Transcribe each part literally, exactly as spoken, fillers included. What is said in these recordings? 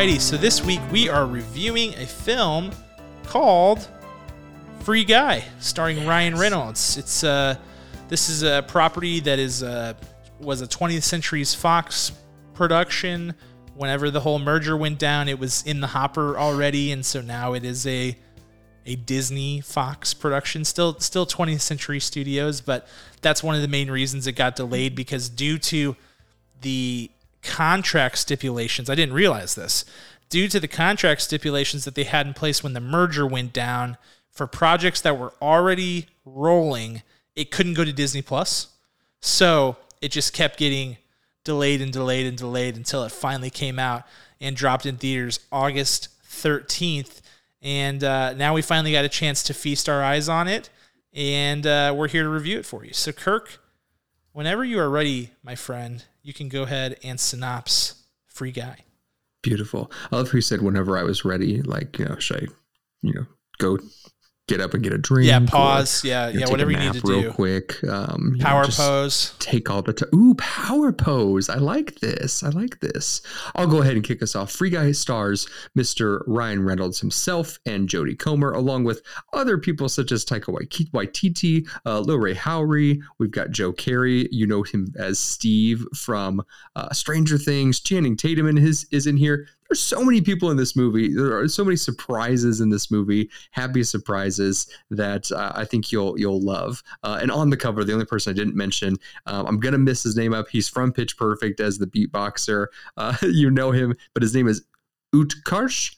Alrighty, so this week we are reviewing a film called Free Guy, starring yes. Ryan Reynolds. It's uh, this is a property that is uh, was a twentieth Century Fox production. Whenever the whole merger went down, it was in the hopper already, and so now it is a a Disney Fox production. Still, still twentieth Century Studios, but that's one of the main reasons it got delayed, because due to the contract stipulations, I didn't realize this, due to the contract stipulations that they had in place when the merger went down, for projects that were already rolling, it couldn't go to Disney Plus. So it just kept getting delayed and delayed and delayed until it finally came out and dropped in theaters August thirteenth. And uh, now we finally got a chance to feast our eyes on it, and uh, we're here to review it for you. So Kirk, whenever you are ready, my friend, you can go ahead and synopsis Free Guy. Beautiful. I love who said whenever I was ready, like, you know, should I, you know, go get up and get a drink? Yeah, pause. Or, yeah, you know, yeah, whatever you need to real do. Real quick. Um, power know, pose. Take all the time. Ooh, power pose. I like this. I like this. I'll go ahead and kick us off. Free Guy stars Mister Ryan Reynolds himself and Jodie Comer, along with other people such as Taika Waititi, uh, Lil Rel Howery. We've got Joe Keery. You know him as Steve from uh, Stranger Things. Channing Tatum in his, is in here. There's so many people in this movie. There are so many surprises in this movie. Happy surprises that uh, I think you'll you'll love. Uh, and on the cover, the only person I didn't mention, um, I'm gonna miss his name up. He's from Pitch Perfect as the beatboxer. Uh, you know him, but his name is Utkarsh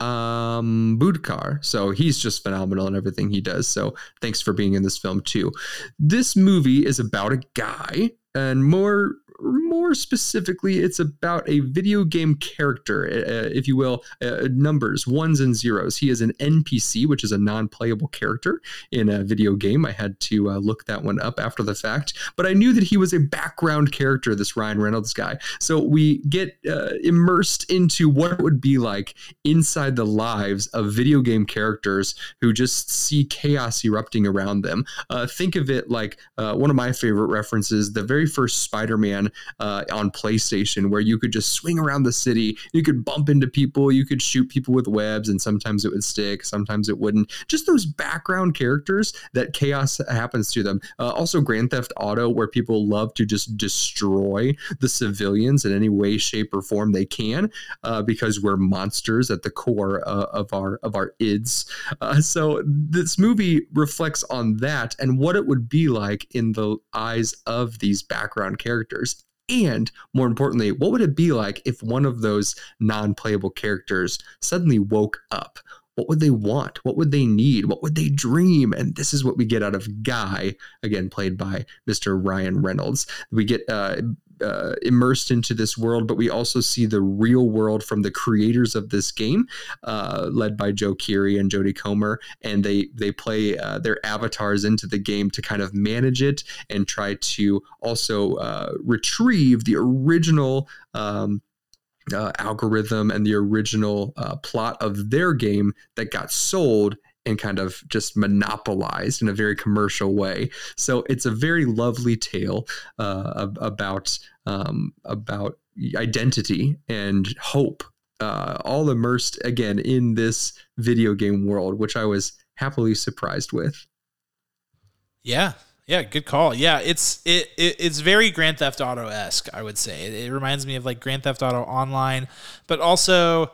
Ambudkar. So he's just phenomenal in everything he does. So thanks for being in this film too. This movie is about a guy, and more. More specifically, it's about a video game character, uh, if you will, uh, numbers, ones and zeros. He is an N P C, which is a non-playable character in a video game. I had to uh, look that one up after the fact, but I knew that he was a background character, this Ryan Reynolds guy. So we get uh, immersed into what it would be like inside the lives of video game characters who just see chaos erupting around them. Uh, think of it like uh, one of my favorite references, the very first Spider Man. Uh, on PlayStation, where you could just swing around the city, you could bump into people, you could shoot people with webs, and sometimes it would stick, sometimes it wouldn't. Just those background characters that chaos happens to them. Uh, also, Grand Theft Auto, where people love to just destroy the civilians in any way, shape, or form they can, uh, because we're monsters at the core uh, of our of our ids. Uh, so this movie reflects on that and what it would be like in the eyes of these background characters. And more importantly, what would it be like if one of those non-playable characters suddenly woke up? What would they want? What would they need? What would they dream? And this is what we get out of Guy, again, played by Mister Ryan Reynolds. We get uh, uh, immersed into this world, but we also see the real world from the creators of this game, uh, led by Joe Keery and Jodie Comer. And they they play uh, their avatars into the game to kind of manage it and try to also uh, retrieve the original um Uh, algorithm and the original uh, plot of their game that got sold and kind of just monopolized in a very commercial way. So it's a very lovely tale uh, about um, about identity and hope, uh, all immersed again in this video game world, which I was happily surprised with. Yeah. Yeah, good call. Yeah, it's it, it it's very Grand Theft Auto-esque, I would say. It, it reminds me of like Grand Theft Auto Online, but also,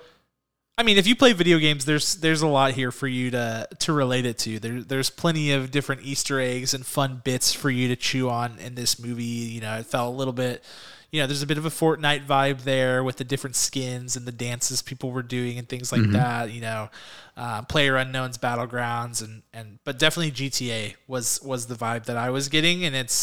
I mean, if you play video games, there's there's a lot here for you to to relate it to. There there's plenty of different Easter eggs and fun bits for you to chew on in this movie. You know, it felt a little bit, you know, there's a bit of a Fortnite vibe there with the different skins and the dances people were doing and things like mm-hmm. that. You know. Uh, PlayerUnknown's Battlegrounds and, and but definitely G T A was was the vibe that I was getting, and it's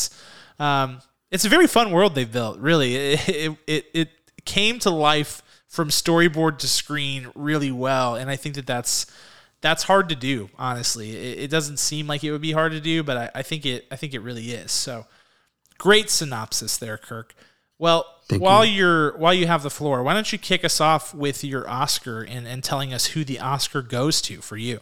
um it's a very fun world they've built. Really, it it it, it came to life from storyboard to screen really well, and I think that that's that's hard to do. Honestly, it, it doesn't seem like it would be hard to do, but I, I think it I think it really is. So great synopsis there, Kirk. Well, Thank while you. you're while you have the floor, why don't you kick us off with your Oscar and, and telling us who the Oscar goes to for you?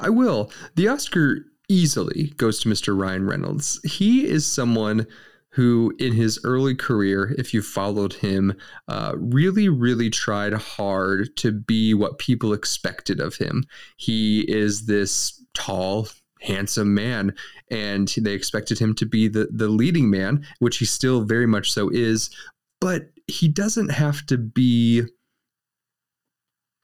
I will. The Oscar easily goes to Mister Ryan Reynolds. He is someone who in his early career, if you followed him, uh, really, really tried hard to be what people expected of him. He is this tall, handsome man, and they expected him to be the, the leading man, which he still very much so is, but he doesn't have to be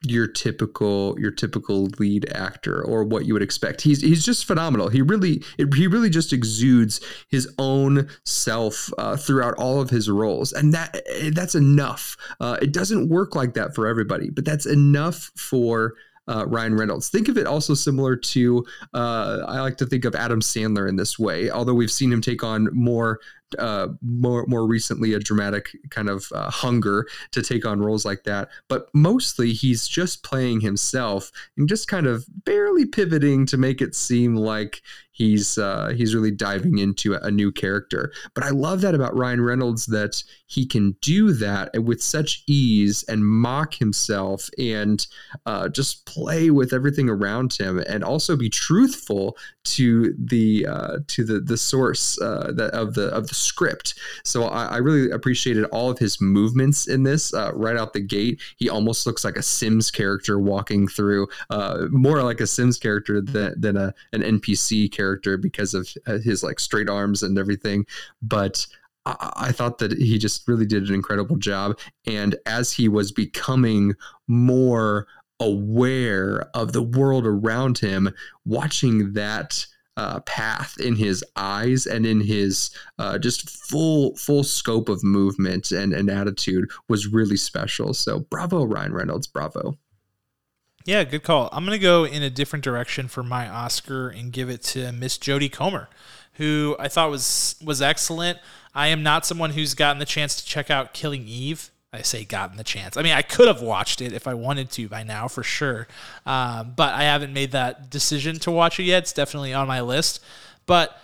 your typical your typical lead actor or what you would expect. He's he's just phenomenal. He really it, he really just exudes his own self uh, throughout all of his roles, and that that's enough. Uh, it doesn't work like that for everybody, but that's enough for uh, Ryan Reynolds. Think of it also similar to uh, I like to think of Adam Sandler in this way, although we've seen him take on more. Uh, more more recently, a dramatic kind of uh, hunger to take on roles like that. But mostly he's just playing himself and just kind of barely pivoting to make it seem like he's uh, he's really diving into a new character. But I love that about Ryan Reynolds, that he can do that with such ease and mock himself and uh, just play with everything around him, and also be truthful to the uh, to the the source uh, that of the of the script. So I, I really appreciated all of his movements in this uh, right out the gate. He almost looks like a Sims character walking through, uh, more like a Sims character than, than a, an N P C character, because of his like straight arms and everything. But I, I thought that he just really did an incredible job. And as he was becoming more aware of the world around him, watching that Uh, path in his eyes and in his uh, just full full scope of movement and, and attitude was really special. So bravo, Ryan Reynolds, bravo. Yeah, good call. I'm going to go in a different direction for my Oscar and give it to Miss Jodie Comer, who I thought was was excellent. I am not someone who's gotten the chance to check out Killing Eve. I say gotten the chance. I mean, I could have watched it if I wanted to by now, for sure. Um, but I haven't made that decision to watch it yet. It's definitely on my list. But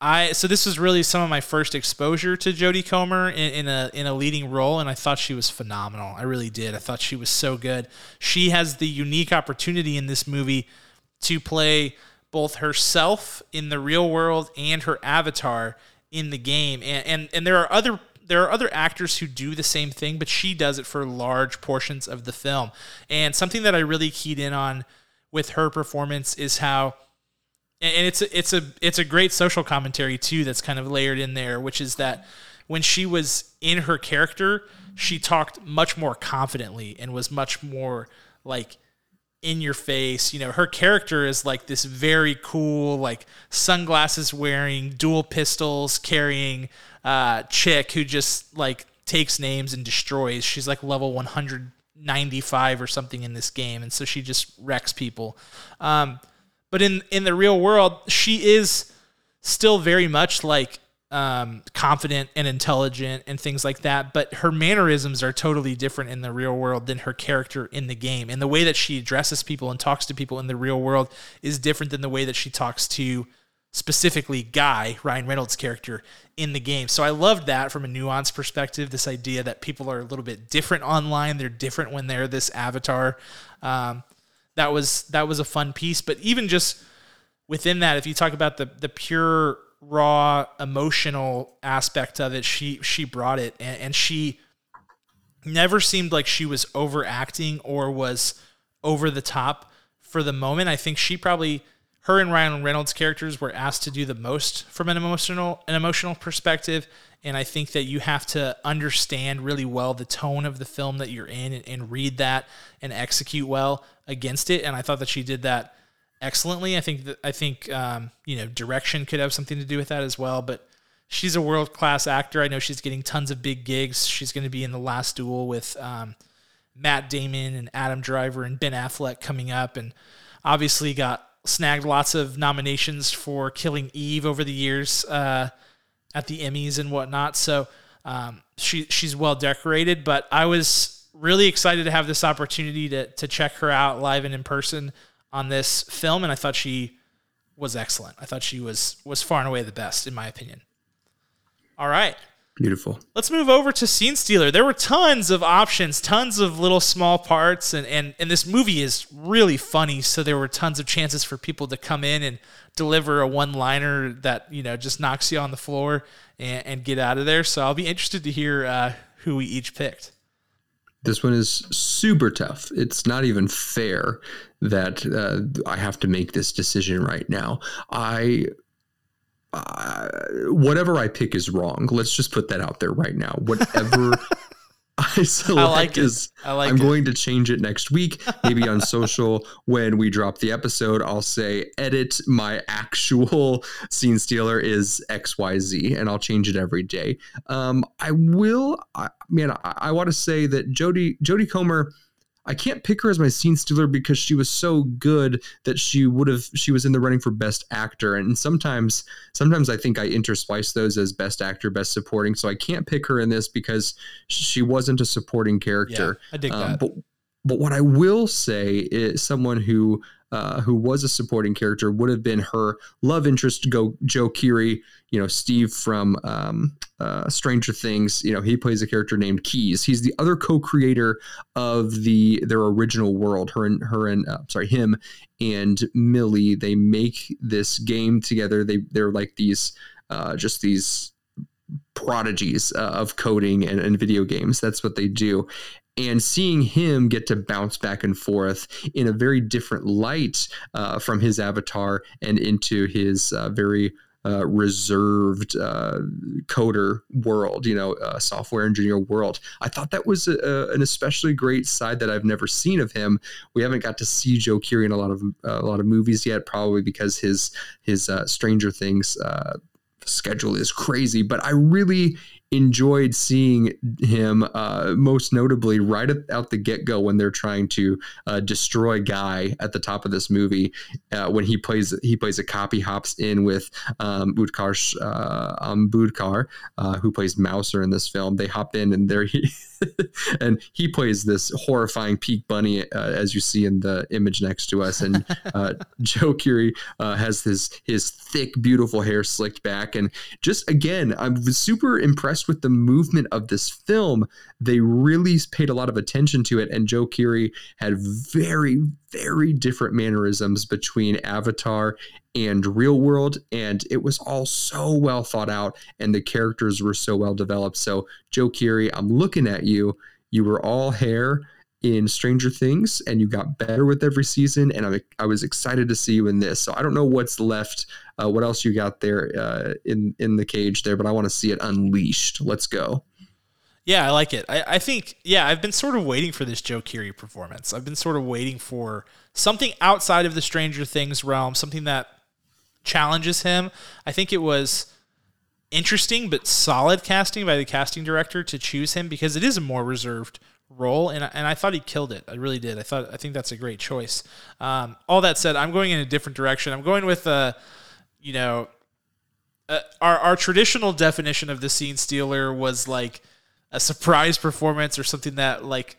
I so this was really some of my first exposure to Jodie Comer in, in a in a leading role, and I thought she was phenomenal. I really did. I thought she was so good. She has the unique opportunity in this movie to play both herself in the real world and her avatar in the game. And and, and there are other There are other actors who do the same thing, but she does it for large portions of the film. And something that I really keyed in on with her performance is how, and it's a, it's a it's a great social commentary too that's kind of layered in there, which is that when she was in her character, she talked much more confidently and was much more like in your face. You know, her character is like this very cool, like sunglasses wearing, dual pistols carrying Uh, chick who just like takes names and destroys. She's like level one hundred ninety-five or something in this game, and so she just wrecks people. Um, but in in the real world, she is still very much like um, confident and intelligent and things like that. But her mannerisms are totally different in the real world than her character in the game, and the way that she addresses people and talks to people in the real world is different than the way that she talks to specifically Guy, Ryan Reynolds' character, in the game. So I loved that from a nuanced perspective, this idea that people are a little bit different online. They're different when they're this avatar. Um, that was that was a fun piece. But even just within that, if you talk about the the pure, raw, emotional aspect of it, she she brought it. And, and she never seemed like she was overacting or was over the top for the moment. I think she probably... Her and Ryan Reynolds' characters were asked to do the most from an emotional an emotional perspective, and I think that you have to understand really well the tone of the film that you're in and, and read that and execute well against it. And I thought that she did that excellently. I think that I think um, you know, direction could have something to do with that as well. But she's a world class actor. I know she's getting tons of big gigs. She's going to be in The Last Duel with um, Matt Damon and Adam Driver and Ben Affleck coming up, and obviously got. snagged lots of nominations for Killing Eve over the years uh, at the Emmys and whatnot. So um, she she's well decorated, but I was really excited to have this opportunity to to check her out live and in person on this film, and I thought she was excellent. I thought she was was far and away the best, in my opinion. All right. Beautiful. Let's move over to Scene Stealer. There were tons of options, tons of little small parts, and, and, and this movie is really funny, so there were tons of chances for people to come in and deliver a one-liner that, you know, just knocks you on the floor and, and get out of there. So I'll be interested to hear uh, who we each picked. This one is super tough. It's not even fair that uh, I have to make this decision right now. I... Uh, whatever I pick is wrong. Let's just put that out there right now. Whatever I select I like is, I like I'm it. going to change it next week. Maybe on social, when we drop the episode, I'll say, edit, my actual Scene Stealer is X Y Z, and I'll change it every day. Um, I will, I, man, I, I want to say that Jodie, Jodie Comer, I can't pick her as my Scene Stealer because she was so good that she would have, she was in the running for Best Actor. And sometimes, sometimes I think I intersplice those as Best Actor, Best Supporting. So I can't pick her in this because she wasn't a supporting character. Yeah, I dig um, that. But, but what I will say is someone who, uh, who was a supporting character would have been her love interest, Go Joe Keery, you know, Steve from um, uh, Stranger Things. You know, he plays a character named Keys. He's the other co-creator of the their original world. Her and her and uh, sorry, him and Millie. They make this game together. They they're like these uh, just these prodigies uh, of coding and, and video games. That's what they do. And seeing him get to bounce back and forth in a very different light uh, from his avatar and into his uh, very uh, reserved uh, coder world, you know, uh, software engineer world. I thought that was a, a, an especially great side that I've never seen of him. We haven't got to see Joe Keery in a lot of uh, a lot of movies yet, probably because his his uh, Stranger Things uh, schedule is crazy. But I really enjoyed seeing him, uh, most notably right out the get-go when they're trying to uh, destroy Guy at the top of this movie. Uh, when he plays, he plays a cop. He hops in with um, Utkarsh uh, Ambudkar, uh, who plays Mouser in this film. They hop in, and there he and he plays this horrifying Peak Bunny, uh, as you see in the image next to us. And uh, Joe Keery uh, has his his thick, beautiful hair slicked back, and just again, I'm super impressed with the movement of this film. They really paid a lot of attention to it, and Joe Keery had very, very different mannerisms between Avatar and Real World, and it was all so well thought out, and the characters were so well developed. So, Joe Keery, I'm looking at you. You were all hair in Stranger Things, and you got better with every season, and I, I was excited to see you in this. So I don't know what's left, uh, what else you got there uh, in, in the cage there, but I want to see it unleashed. Let's go. Yeah, I like it. I, I think, yeah, I've been sort of waiting for this Joe Keery performance. I've been sort of waiting for something outside of the Stranger Things realm, something that challenges him. I think it was interesting but solid casting by the casting director to choose him because it is a more reserved role, and and I thought he killed it. I really did. I thought I think that's a great choice. Um, all that said, I'm going in a different direction. I'm going with uh, you know, uh, our our traditional definition of the Scene Stealer was like a surprise performance or something that, like,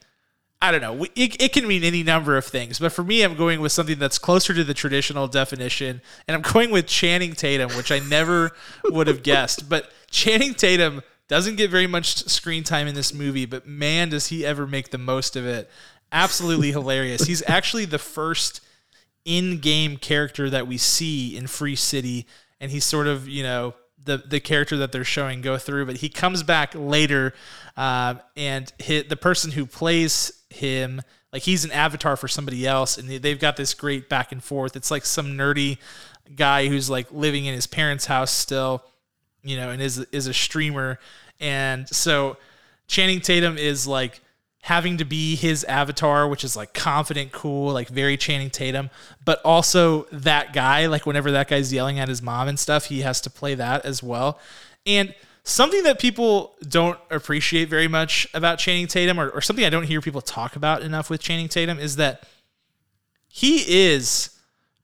I don't know. We, it, it can mean any number of things, but for me, I'm going with something that's closer to the traditional definition, and I'm going with Channing Tatum, which I never would have guessed. But Channing Tatum doesn't get very much screen time in this movie, but man, does he ever make the most of it. Absolutely hilarious. He's actually the first in-game character that we see in Free City, and he's sort of, you know, the the character that they're showing go through, but he comes back later, um, and hit the person who plays him, like he's an avatar for somebody else, and they've got this great back and forth. It's like some nerdy guy who's like living in his parents' house still, you know, and is is a streamer. And so Channing Tatum is like having to be his avatar, which is like confident, cool, like very Channing Tatum, but also that guy, like whenever that guy's yelling at his mom and stuff, he has to play that as well. And something that people don't appreciate very much about Channing Tatum, or, or something I don't hear people talk about enough with Channing Tatum, is that he is,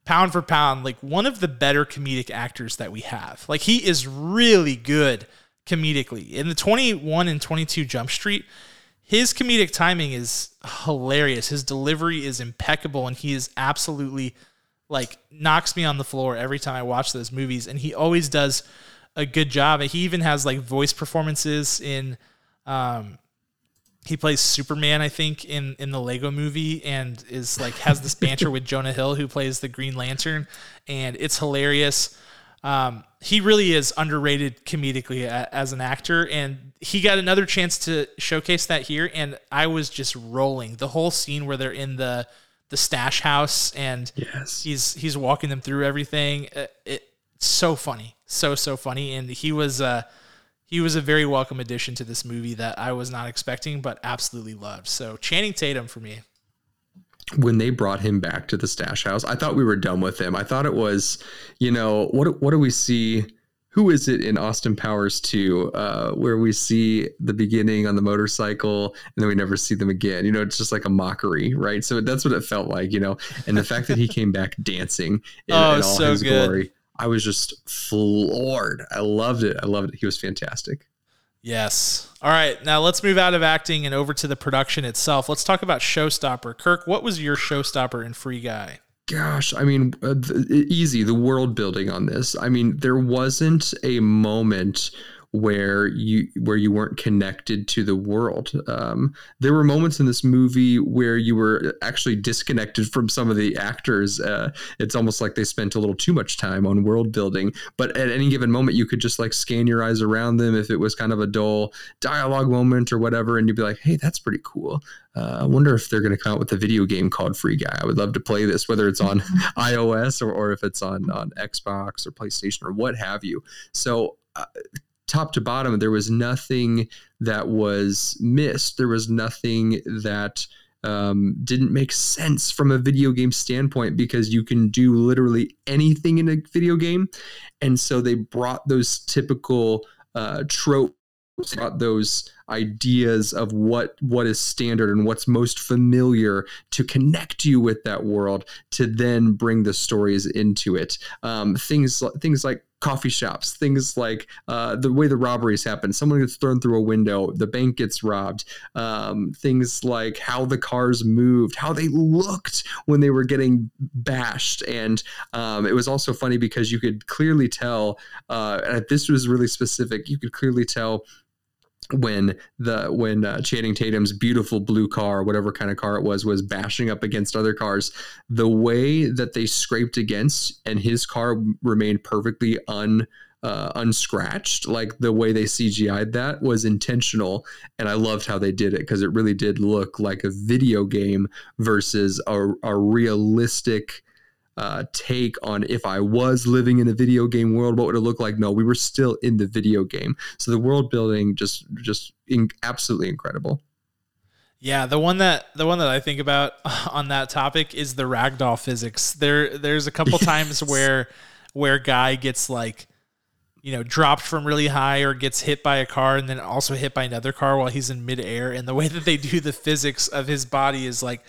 pound for pound, like one of the better comedic actors that we have. Like he is really good comedically. In the twenty-one and twenty-two Jump Street, his comedic timing is hilarious. His delivery is impeccable, and he is absolutely, like, knocks me on the floor every time I watch those movies. And he always does a good job. He even has like voice performances in, um, he plays Superman, I think, in, in the Lego movie, and is like has this banter with Jonah Hill, who plays the Green Lantern, and it's hilarious. Um, he really is underrated comedically a, as an actor, and he got another chance to showcase that here, and I was just rolling. The whole scene where they're in the the stash house, and yes. he's he's walking them through everything. Uh, it, it's so funny, so so funny, and he was uh, he was a very welcome addition to this movie that I was not expecting, but absolutely loved. So Channing Tatum for me. When they brought him back to the stash house, I thought we were done with him. I thought it was, you know, what what do we see? Who is it in Austin Powers two, uh, where we see the beginning on the motorcycle and then we never see them again? You know, it's just like a mockery, right? So that's what it felt like, you know. And the fact that he came back dancing in, oh, in all so his good. glory, I was just floored. I loved it. I loved it. He was fantastic. Yes. All right. Now let's move out of acting and over to the production itself. Let's talk about showstopper. Kirk, what was your showstopper in Free Guy? Gosh, I mean, uh, th- easy, the world building on this. I mean, there wasn't a moment where you where you weren't connected to the world. Um, there were moments in this movie where you were actually disconnected from some of the actors. Uh, it's almost like they spent a little too much time on world building, but at any given moment, you could just like scan your eyes around them if it was kind of a dull dialogue moment or whatever, and you'd be like, hey, that's pretty cool. Uh, I wonder if they're going to come out with a video game called Free Guy. I would love to play this, whether it's on iOS or, or if it's on, on Xbox or PlayStation or what have you. So, uh, top to bottom, there was nothing that was missed. There was nothing that um, didn't make sense from a video game standpoint, because you can do literally anything in a video game. And so they brought those typical uh, tropes, brought those ideas of what what is standard and what's most familiar to connect you with that world, to then bring the stories into it. Um, things things like coffee shops, things like uh, the way the robberies happen. Someone gets thrown through a window, the bank gets robbed. Um, things like how the cars moved, how they looked when they were getting bashed. And um, it was also funny because you could clearly tell, uh, and this was really specific, you could clearly tell when the when uh, Channing Tatum's beautiful blue car, whatever kind of car it was, was bashing up against other cars, the way that they scraped against and his car remained perfectly un uh, unscratched, like the way they C G I'd that was intentional. And I loved how they did it, because it really did look like a video game versus a, a realistic Uh, take on, if I was living in a video game world, what would it look like? No, we were still in the video game. So the world building just just in, absolutely incredible. Yeah, the one that the one that I think about on that topic is the ragdoll physics. There, there's a couple yes. times where where Guy gets like, you know, dropped from really high or gets hit by a car and then also hit by another car while he's in midair. And the way that they do the physics of his body is like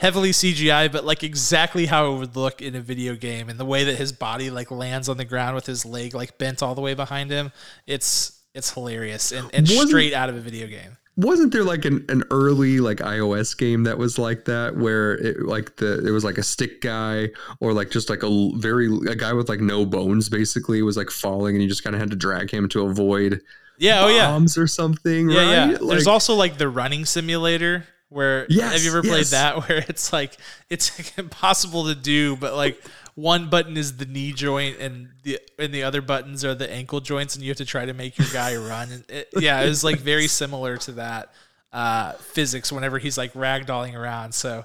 heavily C G I, but like exactly how it would look in a video game, and the way that his body like lands on the ground with his leg like bent all the way behind him. It's, it's hilarious and, and straight out of a video game. Wasn't there like an, an early like iOS game that was like that, where it like the it was like a stick guy or like just like a very a guy with like no bones basically was like falling and you just kind of had to drag him to avoid yeah, bombs oh yeah. or something. Yeah, right? yeah. Like, there's also like the running simulator. Where yes, have you ever played yes. that? Where it's like it's like impossible to do, but like one button is the knee joint and the and the other buttons are the ankle joints, and you have to try to make your guy run. And it, yeah, it was like very similar to that uh, physics whenever he's like ragdolling around. So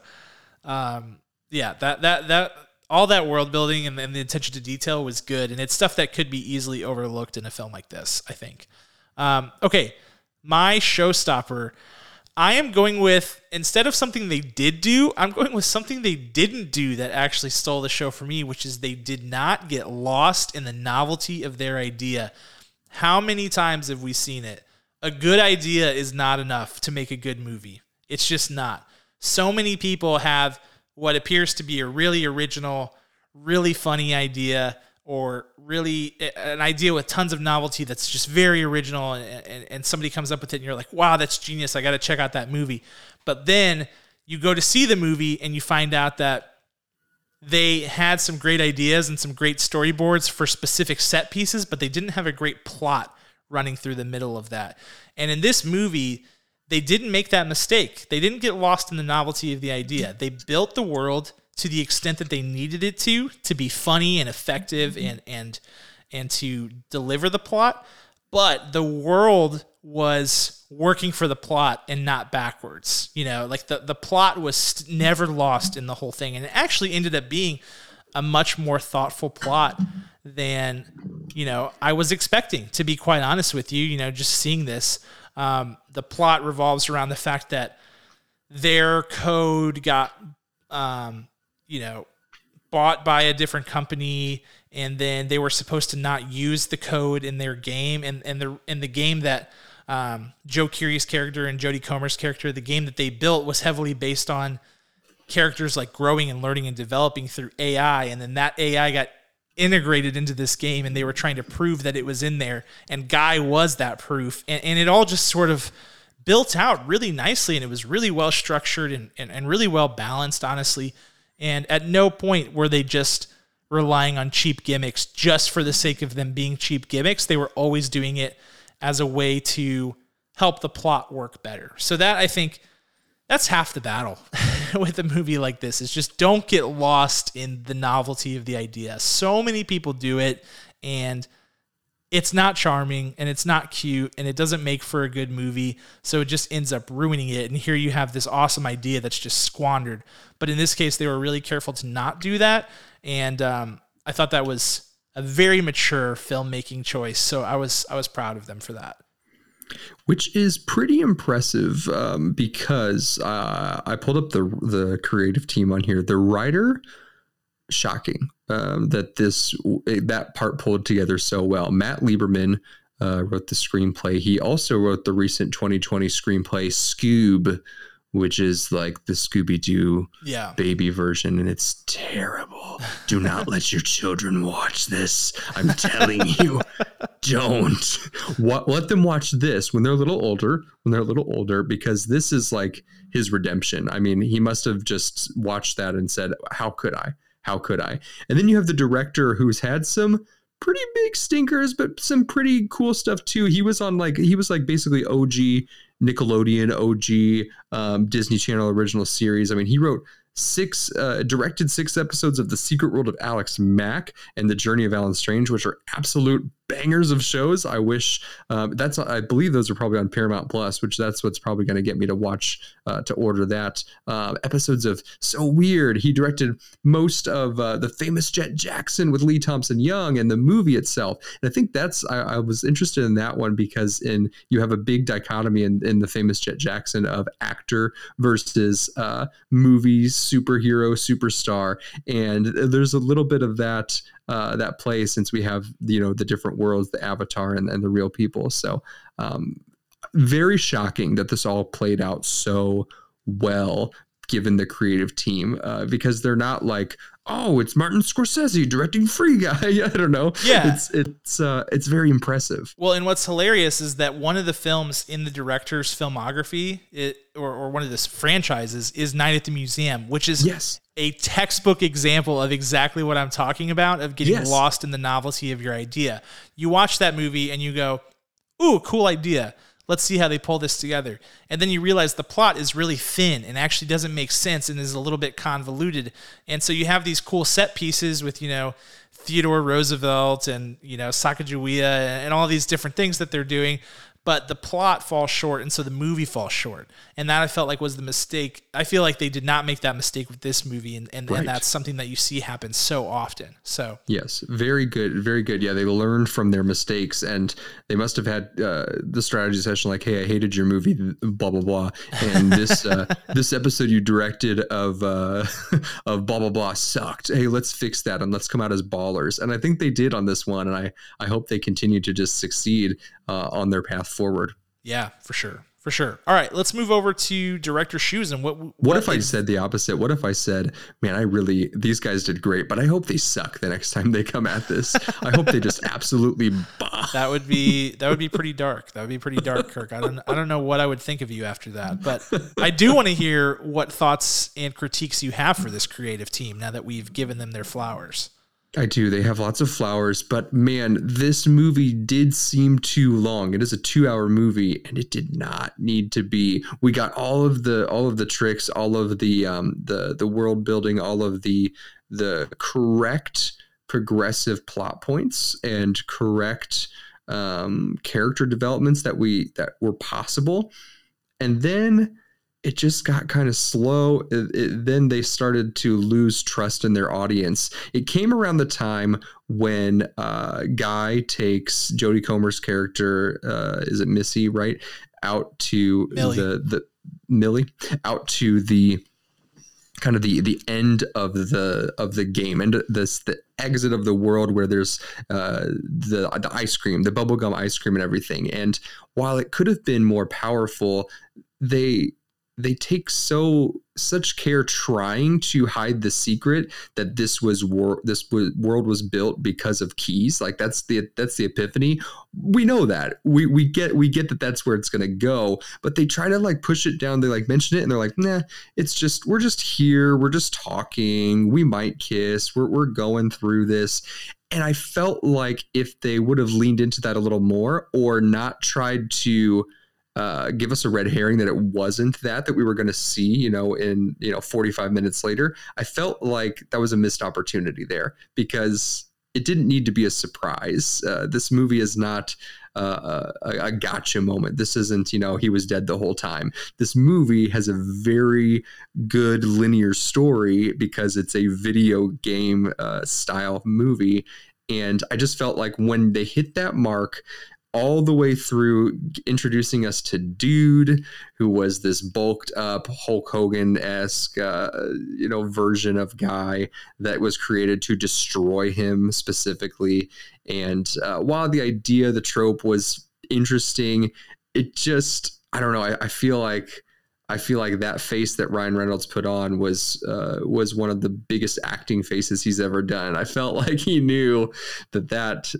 um, yeah, that that that all that world building and, and the attention to detail was good, and it's stuff that could be easily overlooked in a film like this, I think. Um, okay, my showstopper. I am going with, instead of something they did do, I'm going with something they didn't do that actually stole the show for me, which is they did not get lost in the novelty of their idea. How many times have we seen it? A good idea is not enough to make a good movie. It's just not. So many people have what appears to be a really original, really funny idea, or really an idea with tons of novelty that's just very original, and, and, and somebody comes up with it and you're like, wow, that's genius. I got to check out that movie. But then you go to see the movie and you find out that they had some great ideas and some great storyboards for specific set pieces, but they didn't have a great plot running through the middle of that. And in this movie, they didn't make that mistake. They didn't get lost in the novelty of the idea. They built the world to the extent that they needed it to, to be funny and effective and and and to deliver the plot. But the world was working for the plot and not backwards. You know, like the, the plot was st- never lost in the whole thing. And it actually ended up being a much more thoughtful plot than, you know, I was expecting, to be quite honest with you, you know, just seeing this. Um, the plot revolves around the fact that their code got, um, you know, bought by a different company, and then they were supposed to not use the code in their game. And, and the in the game that um, Joe Keery's character and Jodie Comer's character, the game that they built was heavily based on characters like growing and learning and developing through A I. And then that A I got integrated into this game, and they were trying to prove that it was in there. And Guy was that proof. And, and it all just sort of built out really nicely, and it was really well structured and, and, and really well balanced, honestly. And at no point were they just relying on cheap gimmicks just for the sake of them being cheap gimmicks. They were always doing it as a way to help the plot work better. So that, I think, that's half the battle with a movie like this, is just don't get lost in the novelty of the idea. So many people do it, and it's not charming, and it's not cute, and it doesn't make for a good movie, so it just ends up ruining it. And here you have this awesome idea that's just squandered. But in this case, they were really careful to not do that, and um, I thought that was a very mature filmmaking choice, so I was I was proud of them for that. Which is pretty impressive um, because uh, I pulled up the the creative team on here. The writer, shocking um, that this that part pulled together so well. Matt Lieberman uh, wrote the screenplay. He also wrote the recent twenty twenty screenplay Scoob, which is like the Scooby-Doo yeah. baby version, and it's terrible. Do not let your children watch this. I'm telling you, don't. What, let them watch this when they're a little older, when they're a little older, because this is like his redemption. I mean, he must have just watched that and said, how could I? How could I? And then you have the director who's had some pretty big stinkers, but some pretty cool stuff too. He was on like, he was like basically O G Nickelodeon, O G, um, Disney Channel original series. I mean, he wrote six, uh, directed six episodes of The Secret World of Alex Mack and The Journey of Alan Strange, which are absolute bangers of shows. I wish um, that's, I believe those are probably on Paramount Plus, which that's what's probably going to get me to watch, uh, to order that. Uh, episodes of So Weird. He directed most of uh, The Famous Jett Jackson with Lee Thompson Young and the movie itself. And I think that's, I, I was interested in that one because in you have a big dichotomy in, in The Famous Jett Jackson of actor versus uh, movies, superhero, superstar. And there's a little bit of that Uh, that play since we have, you know, the different worlds, the avatar and, and the real people. So um, very shocking that this all played out so well, given the creative team, uh, because they're not like, oh, it's Martin Scorsese directing Free Guy. I don't know. Yeah. It's, it's, uh, it's very impressive. Well, and what's hilarious is that one of the films in the director's filmography it, or, or one of this franchises is Night at the Museum, which is yes. a textbook example of exactly what I'm talking about, of getting yes. lost in the novelty of your idea. You watch that movie and you go, ooh, cool idea. Let's see how they pull this together. And then you realize the plot is really thin and actually doesn't make sense and is a little bit convoluted. And so you have these cool set pieces with, you know, Theodore Roosevelt and, you know, Sacagawea and all these different things that they're doing, but the plot falls short. And so the movie falls short. And that I felt like was the mistake. I feel like they did not make that mistake with this movie. And, and, right. and that's something that you see happen so often. So yes, very good. Very good. Yeah. They learned from their mistakes, and they must've had uh, the strategy session. Like, hey, I hated your movie, blah, blah, blah. And this, uh, this episode you directed of, uh, of blah, blah, blah sucked. Hey, let's fix that. And let's come out as ballers. And I think they did on this one. And I, I hope they continue to just succeed uh, on their path forward. Yeah, for sure. For sure. All right, let's move over to director shoes. And what, what, what if I said the opposite? What if I said, man, I really, these guys did great, but I hope they suck the next time they come at this. I hope they just absolutely bomb. That would be, that would be pretty dark. That would be pretty dark, Kirk. I don't, I don't know what I would think of you after that, but I do want to hear what thoughts and critiques you have for this creative team now that we've given them their flowers. I do. They have lots of flowers, but man, this movie did seem too long. It is a two-hour movie, and it did not need to be. We got all of the all of the tricks, all of the um, the the world building, all of the the correct progressive plot points and correct um, character developments that we that were possible, and then it just got kind of slow. It, it, then they started to lose trust in their audience. It came around the time when uh, Guy takes Jodie Comer's character, uh, is it Missy, right? Out to Millie. the the Millie out to the kind of the the end of the of the game and this the exit of the world where there's uh, the the ice cream, the bubblegum ice cream, and everything. And while it could have been more powerful, they They take so such care trying to hide the secret that this was war. This w- world was built because of keys. Like that's the that's the epiphany. We know that we we get we get that that's where it's gonna go. But they try to like push it down. They like mention it and they're like, nah, it's just we're just here. We're just talking. We might kiss. We're we're going through this. And I felt like if they would have leaned into that a little more or not tried to Uh, give us a red herring that it wasn't that that we were going to see, you know, in, you know, forty-five minutes later, I felt like that was a missed opportunity there because it didn't need to be a surprise. Uh, this movie is not uh, a, a gotcha moment. This isn't, you know, he was dead the whole time. This movie has a very good linear story because it's a video game uh, style movie. And I just felt like when they hit that mark, all the way through introducing us to Dude, who was this bulked up Hulk Hogan-esque, uh, you know, version of Guy that was created to destroy him specifically. And uh, while the idea, the trope was interesting, it just, I don't know. I, I feel like, I feel like that face that Ryan Reynolds put on was uh, was one of the biggest acting faces he's ever done. I felt like he knew that that.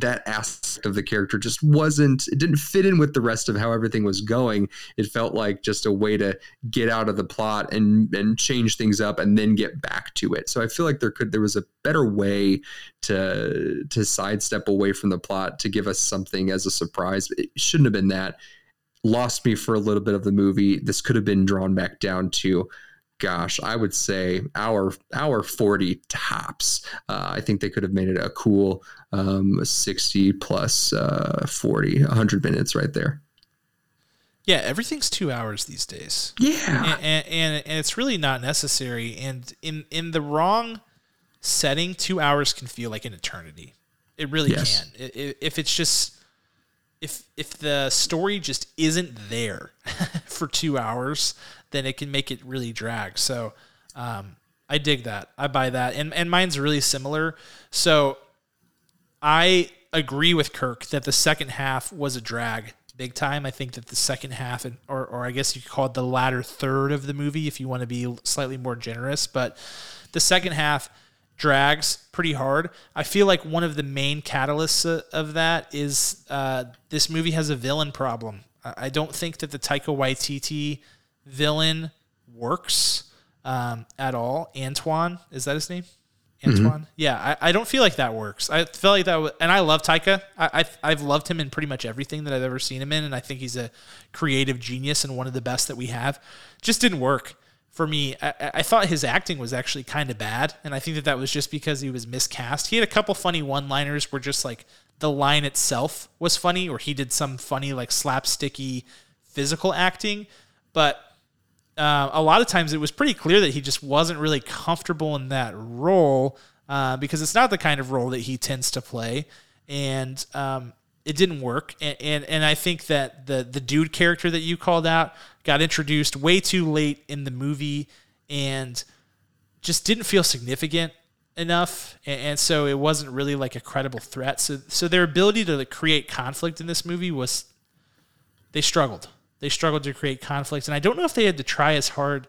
that aspect of the character just wasn't, it didn't fit in with the rest of how everything was going. It felt like just a way to get out of the plot and, and change things up and then get back to it. So I feel like there could, there was a better way to, to sidestep away from the plot, to give us something as a surprise. It shouldn't have been that. Lost me for a little bit of the movie. This could have been drawn back down to, gosh, I would say hour, hour forty tops. Uh, I think they could have made it a cool um, sixty plus uh, forty, one hundred minutes right there. Yeah, everything's two hours these days. Yeah. And, and, and it's really not necessary. And in, in the wrong setting, two hours can feel like an eternity. It really yes. can. If it's just, if if the story just isn't there for two hours, then it can make it really drag. So um, I dig that. I buy that. And and mine's really similar. So I agree with Kirk that the second half was a drag big time. I think that the second half, and or, or I guess you could call it the latter third of the movie if you want to be slightly more generous, but the second half drags pretty hard. I feel like one of the main catalysts of that is uh, this movie has a villain problem. I don't think that the Taika Waititi villain works um, at all. Antoine, is that his name? Antoine? Mm-hmm. Yeah, I, I don't feel like that works. I feel like that, was, and I love Taika. I, I've, I've loved him in pretty much everything that I've ever seen him in, and I think he's a creative genius and one of the best that we have. Just didn't work for me. I, I thought his acting was actually kind of bad, and I think that that was just because he was miscast. He had a couple funny one-liners where just like the line itself was funny, or he did some funny like slapsticky physical acting, but Uh, a lot of times it was pretty clear that he just wasn't really comfortable in that role uh, because it's not the kind of role that he tends to play. And um, it didn't work. And, and and I think that the the dude character that you called out got introduced way too late in the movie and just didn't feel significant enough. And, and so it wasn't really like a credible threat. So, so their ability to create conflict in this movie was, they struggled. They struggled to create conflicts, and I don't know if they had to try as hard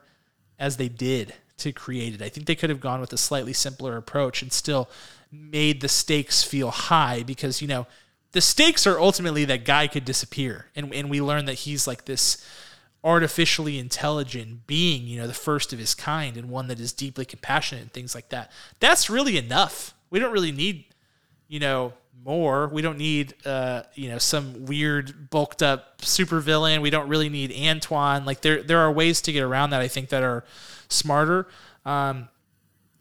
as they did to create it. I think they could have gone with a slightly simpler approach and still made the stakes feel high because, you know, the stakes are ultimately that guy could disappear. And and we learn that he's like this artificially intelligent being, you know, the first of his kind and one that is deeply compassionate and things like that. That's really enough. We don't really need, you know, more. We don't need, uh, you know, some weird bulked up supervillain. We don't really need Antoine. Like there, there are ways to get around that, I think, that are smarter. Um,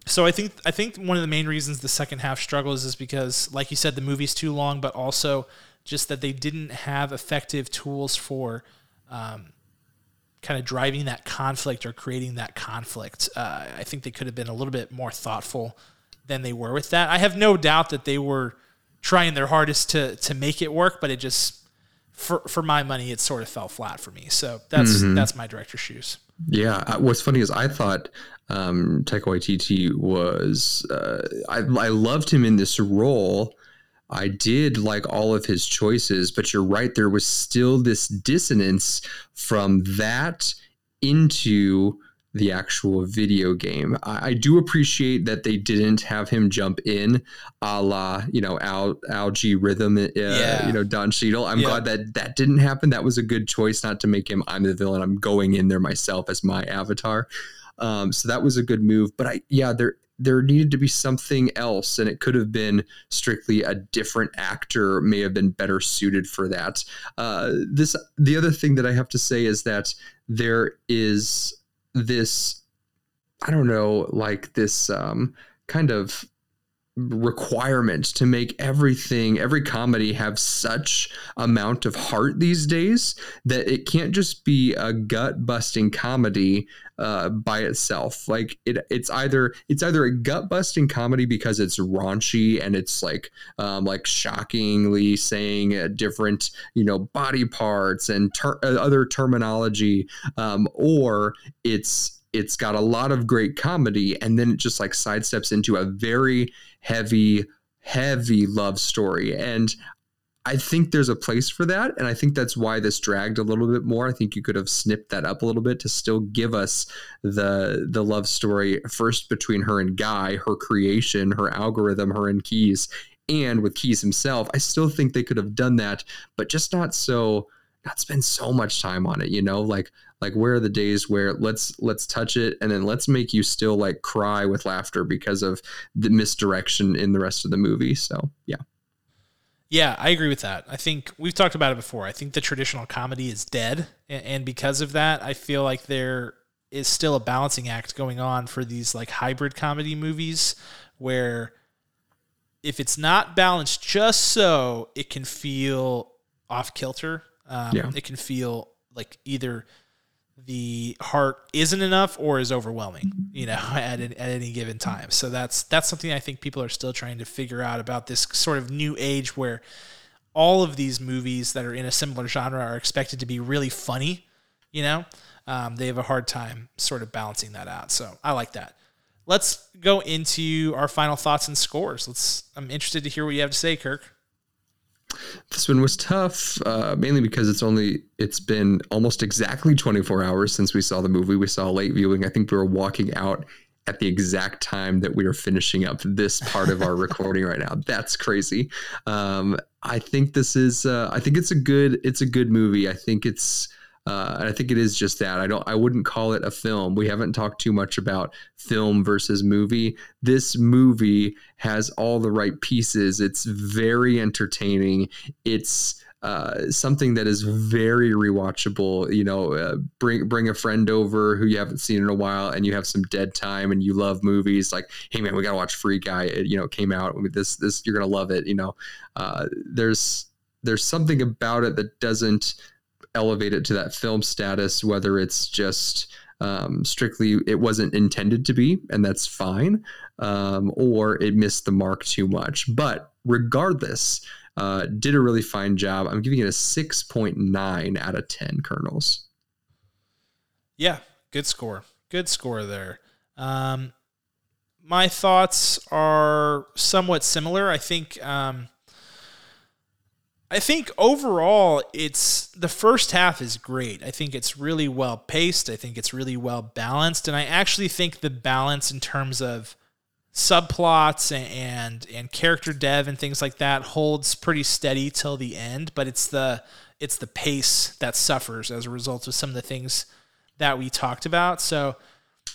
so I think, I think one of the main reasons the second half struggles is because, like you said, the movie's too long, but also just that they didn't have effective tools for, um, kind of driving that conflict or creating that conflict. Uh, I think they could have been a little bit more thoughtful than they were with that. I have no doubt that they were trying their hardest to to make it work, but it just, for for my money, it sort of fell flat for me. So that's mm-hmm. that's my director's shoes. Yeah, what's funny is I thought um, Taika Waititi was, uh, I, I loved him in this role. I did like all of his choices, but you're right. There was still this dissonance from that into the actual video game. I, I do appreciate that they didn't have him jump in a la, you know, Al, Algae Rhythm, uh, yeah. you know, Don Cheadle. I'm yeah. glad that that didn't happen. That was a good choice not to make him, I'm the villain. I'm going in there myself as my avatar. Um, so that was a good move, but I, yeah, there, there needed to be something else, and it could have been strictly a different actor may have been better suited for that. Uh, this, the other thing that I have to say is that there is this, I don't know, like this um, kind of requirement to make everything, every comedy have such amount of heart these days that it can't just be a gut busting comedy uh, by itself. Like it, it's either, it's either a gut busting comedy because it's raunchy and it's like, um, like shockingly saying uh, different, you know, body parts and ter- other terminology, um, or it's, it's got a lot of great comedy, and then it just like sidesteps into a very heavy, heavy love story. And I think there's a place for that. And I think that's why this dragged a little bit more. I think you could have snipped that up a little bit to still give us the the love story first between her and Guy, her creation, her algorithm, her and Keys, and with Keys himself. I still think they could have done that, but just not so... not spend so much time on it, you know, like, like where are the days where let's, let's touch it. And then let's make you still like cry with laughter because of the misdirection in the rest of the movie. So, yeah. Yeah, I agree with that. I think we've talked about it before. I think the traditional comedy is dead. And because of that, I feel like there is still a balancing act going on for these like hybrid comedy movies where if it's not balanced just so, it can feel off kilter. Um, yeah. It can feel like either the heart isn't enough or is overwhelming, you know, at, at any given time. So that's that's something I think people are still trying to figure out about this sort of new age where all of these movies that are in a similar genre are expected to be really funny, you know. Um, they have a hard time sort of balancing that out. So I like that. Let's go into our final thoughts and scores. Let's. I'm interested to hear what you have to say, Kirk. This one was tough, uh, mainly because it's only it's been almost exactly twenty-four hours since we saw the movie. We saw late viewing. I think we were walking out at the exact time that we are finishing up this part of our recording right now. That's crazy. Um, I think this is. Uh, I think it's a good. It's a good movie. I think it's. Uh, and I think it is just that. I don't. I wouldn't call it a film. We haven't talked too much about film versus movie. This movie has all the right pieces. It's very entertaining. It's uh, something that is very rewatchable. You know, uh, bring bring a friend over who you haven't seen in a while, and you have some dead time, and you love movies. Like, hey man, we gotta watch Free Guy. It, you know, came out. This this you're gonna love it. You know, uh, there's there's something about it that doesn't elevate it to that film status, whether it's just um, strictly it wasn't intended to be, and that's fine, um, or it missed the mark too much. But regardless, uh, did a really fine job. I'm giving it a six point nine out of ten kernels. Yeah, good score. Good score there. Um, my thoughts are somewhat similar. I think... Um, I think overall, it's the first half is great. I think it's really well paced. I think it's really well balanced. And I actually think the balance in terms of subplots and and character dev and things like that holds pretty steady till the end, but it's the it's the pace that suffers as a result of some of the things that we talked about. So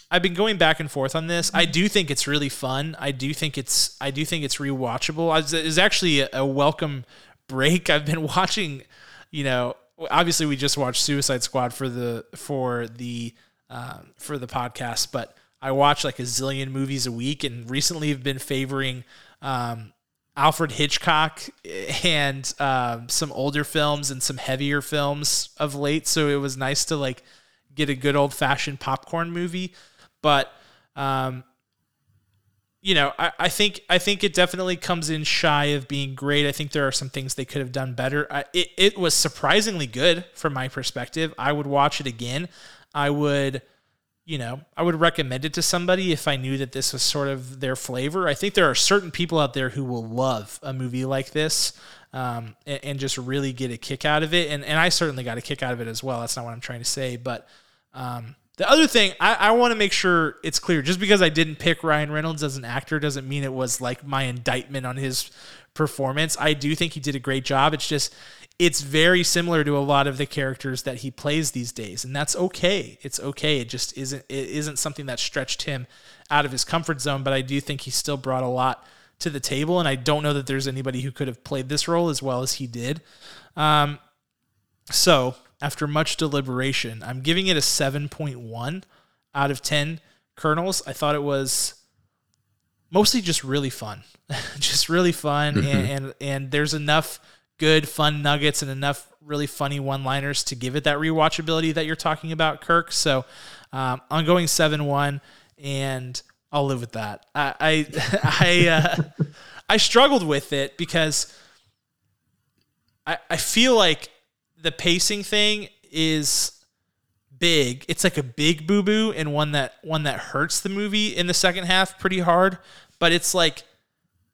I've been going back and forth on this. I do think it's really fun. I do think it's I do think it's rewatchable. It's actually a welcome break. I've been watching, you know, obviously we just watched Suicide Squad for the for the um, for the podcast, but I watch like a zillion movies a week, and recently have been favoring um, Alfred Hitchcock and um, some older films and some heavier films of late. So it was nice to like get a good old fashioned popcorn movie. But um, you know, I, I think I think it definitely comes in shy of being great. I think there are some things they could have done better. I, it it was surprisingly good from my perspective. I would watch it again. I would. You know, I would recommend it to somebody if I knew that this was sort of their flavor. I think there are certain people out there who will love a movie like this um, and, and just really get a kick out of it. And and I certainly got a kick out of it as well. That's not what I'm trying to say. But um, the other thing, I, I want to make sure it's clear. Just because I didn't pick Ryan Reynolds as an actor doesn't mean it was like my indictment on his performance. I do think he did a great job. It's just... It's very similar to a lot of the characters that he plays these days, and that's okay. It's okay. It just isn't it isn't something that stretched him out of his comfort zone, but I do think he still brought a lot to the table, and I don't know that there's anybody who could have played this role as well as he did. Um, so, after much deliberation, I'm giving it a seven point one out of ten kernels. I thought it was mostly just really fun. just really fun, mm-hmm. and, and and there's enough... good fun nuggets and enough really funny one-liners to give it that rewatchability that you're talking about, Kirk. So um, I'm going seven one, and I'll live with that. I I I, uh, I struggled with it because I I feel like the pacing thing is big. It's like a big boo-boo and one that one that hurts the movie in the second half pretty hard. But it's like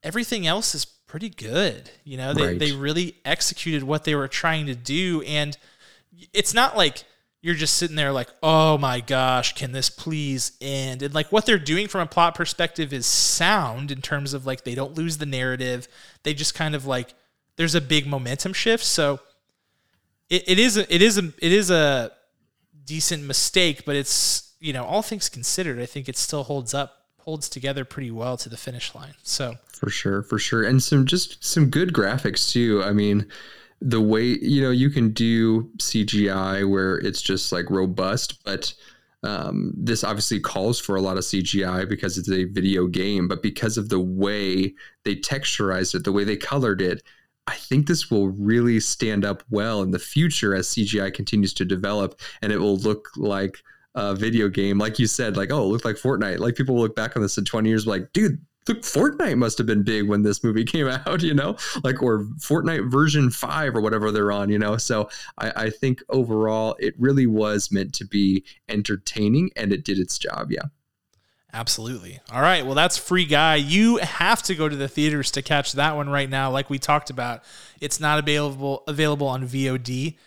everything else is pretty good. You know, they, right. they really executed what they were trying to do. And it's not like you're just sitting there like, oh my gosh, can this please end? And like what they're doing from a plot perspective is sound in terms of like, they don't lose the narrative. They just kind of like, there's a big momentum shift. So it, it is, a, it is, a, it is a decent mistake, but it's, you know, all things considered, I think it still holds up. holds together pretty well to the finish line. So for sure, for sure. And some, just some good graphics too. I mean, the way, you know, you can do C G I where it's just like robust, but um, this obviously calls for a lot of C G I because it's a video game, but because of the way they texturized it, the way they colored it, I think this will really stand up well in the future as C G I continues to develop, and it will look like Uh, video game, like you said, like, oh, it looked like Fortnite. Like, people will look back on this in twenty years, like, dude, look, Fortnite must have been big when this movie came out, you know, like, or Fortnite version five or whatever they're on, you know. So I, I think overall it really was meant to be entertaining, and it did its job. Yeah, absolutely. All right, well, that's Free Guy. You have to go to the theaters to catch that one right now. Like we talked about, it's not available available on V O D.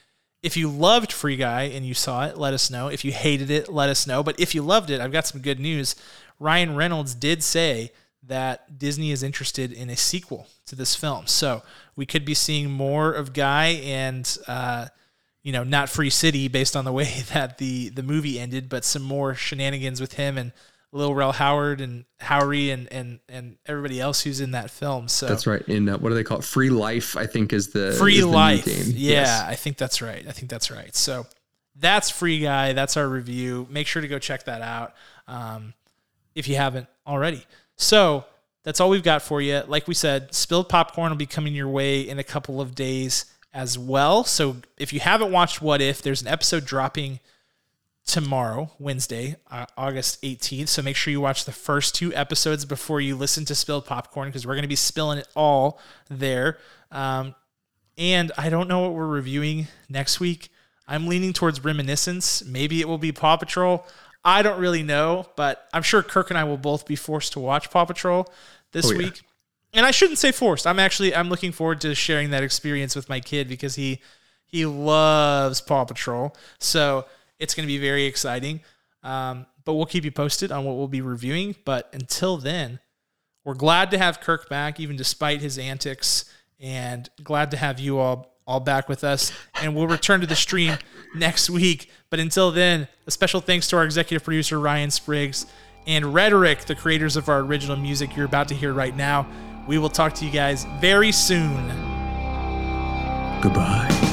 If you loved Free Guy and you saw it, let us know. If you hated it, let us know. But if you loved it, I've got some good news. Ryan Reynolds did say that Disney is interested in a sequel to this film. So we could be seeing more of Guy and, uh, you know, not Free City based on the way that the, the movie ended, but some more shenanigans with him and Lil Rel Howard and Howery and, and and everybody else who's in that film. So that's right. In uh, what do they call it? Free Life, I think, is the Free is Life. The new game. Yeah, yes. I think that's right. I think that's right. So that's Free Guy. That's our review. Make sure to go check that out um, if you haven't already. So that's all we've got for you. Like we said, Spilled Popcorn will be coming your way in a couple of days as well. So if you haven't watched What If, there's an episode dropping tomorrow, Wednesday, uh, August eighteenth. So make sure you watch the first two episodes before you listen to Spilled Popcorn, because we're going to be spilling it all there. Um, and I don't know what we're reviewing next week. I'm leaning towards Reminiscence. Maybe it will be Paw Patrol. I don't really know, but I'm sure Kirk and I will both be forced to watch Paw Patrol this oh, yeah. week. and I shouldn't say forced. I'm actually, I'm looking forward to sharing that experience with my kid because he, he loves Paw Patrol. So it's going to be very exciting. Um, but we'll keep you posted on what we'll be reviewing. But until then, we're glad to have Kirk back, even despite his antics, and glad to have you all, all back with us. And we'll return to the stream next week. But until then, a special thanks to our executive producer, Ryan Spriggs, and Rhetoric, the creators of our original music you're about to hear right now. We will talk to you guys very soon. Goodbye.